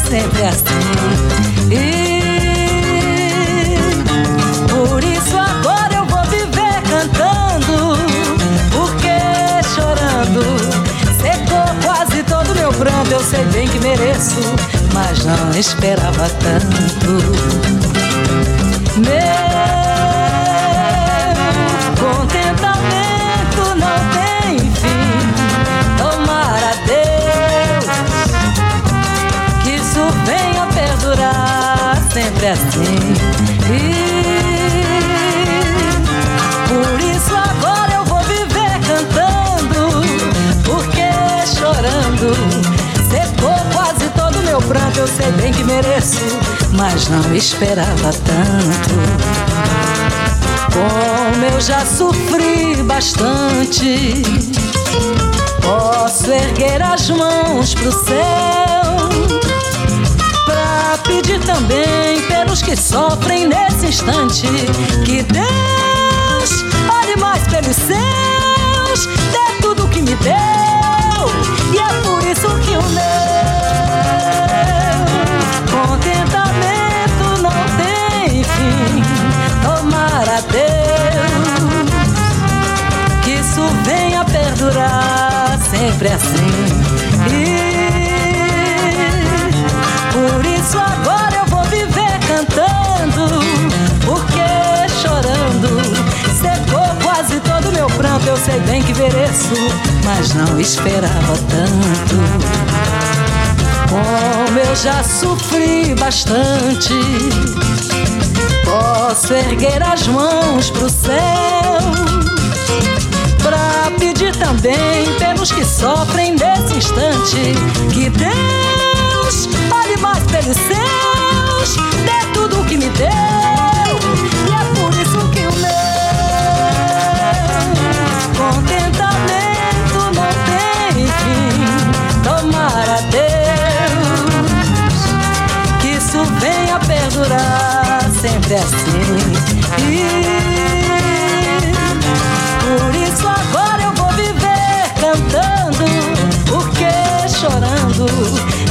Sempre assim, e por isso agora eu vou viver cantando, porque chorando secou quase todo meu pranto. Eu sei bem que mereço, mas não esperava tanto. Meu contentamento não tem fim, tomara a Deus venha perdurar sempre assim. E por isso agora eu vou viver cantando, porque chorando secou quase todo meu pranto. Eu sei bem que mereço, mas não esperava tanto. Como eu já sofri bastante, posso erguer as mãos pro céu, pedir também pelos que sofrem nesse instante, que Deus olhe mais pelos seus, dê tudo o que me deu. E é por isso que o meu contentamento não tem fim, tomara a Deus que isso venha perdurar sempre assim. E por isso agora eu vou viver cantando, porque chorando secou quase todo meu pranto. Eu sei bem que mereço, mas não esperava tanto. Como eu já sofri bastante, posso erguer as mãos pro céu pra pedir também pelos que sofrem nesse instante, que Deus olhe mais pelos seus, dê tudo o que me deu, e é por isso que o meu contentamento não tem fim. Tomara a Deus que isso venha perdurar sempre assim. E por isso agora eu vou viver cantando, porque chorando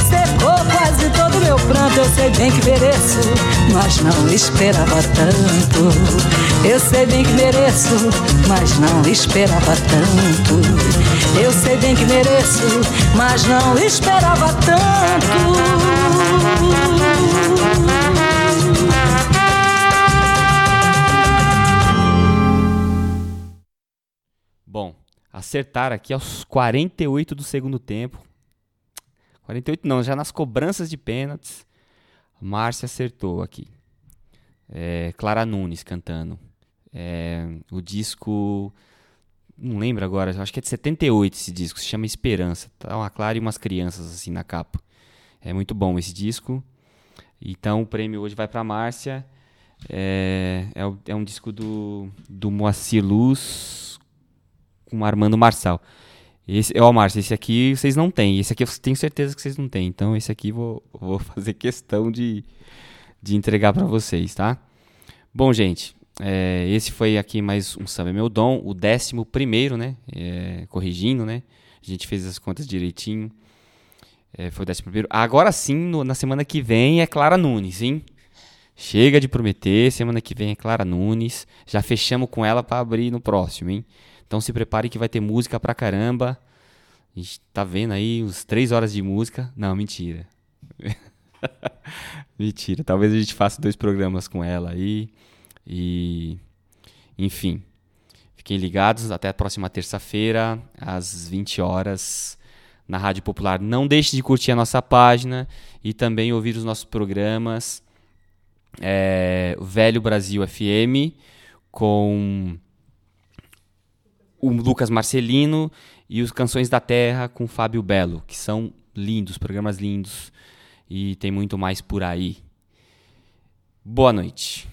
secou quase todo meu pranto. Eu sei bem que mereço, mas não esperava tanto. Eu sei bem que mereço, mas não esperava tanto. Eu sei bem que mereço, mas não esperava tanto. Bom, acertar aqui aos 48 do segundo tempo. 48 não, já nas cobranças de pênaltis, Márcia acertou aqui. Clara Nunes cantando. O disco, não lembro agora, acho que é de 78 esse disco, se chama Esperança. Tá uma Clara e umas crianças assim na capa. É muito bom esse disco. Então o prêmio hoje vai para Márcia. É um disco do Moacyr Luz com Armando Marçal. Márcia, esse aqui vocês não têm. Esse aqui eu tenho certeza que vocês não têm. Então esse aqui vou fazer questão de entregar para vocês, tá? Bom, gente, esse foi aqui mais um Samba é Meu Dom, o 11º, né? Corrigindo, né? A gente fez as contas direitinho. Foi o 11º. Agora sim, na semana que vem é Clara Nunes, hein? Chega de prometer, semana que vem é Clara Nunes. Já fechamos com ela para abrir no próximo, hein? Então se prepare que vai ter música pra caramba. A gente tá vendo aí uns 3 horas de música. Não, mentira. Mentira, talvez a gente faça 2 programas com ela aí. E enfim, fiquem ligados, até a próxima terça-feira às 20h na Rádio Popular. Não deixe de curtir a nossa página e também ouvir os nossos programas, Velho Brasil FM com o Lucas Marcelino e os Canções da Terra com Fábio Belo, que são lindos, programas lindos. E tem muito mais por aí. Boa noite.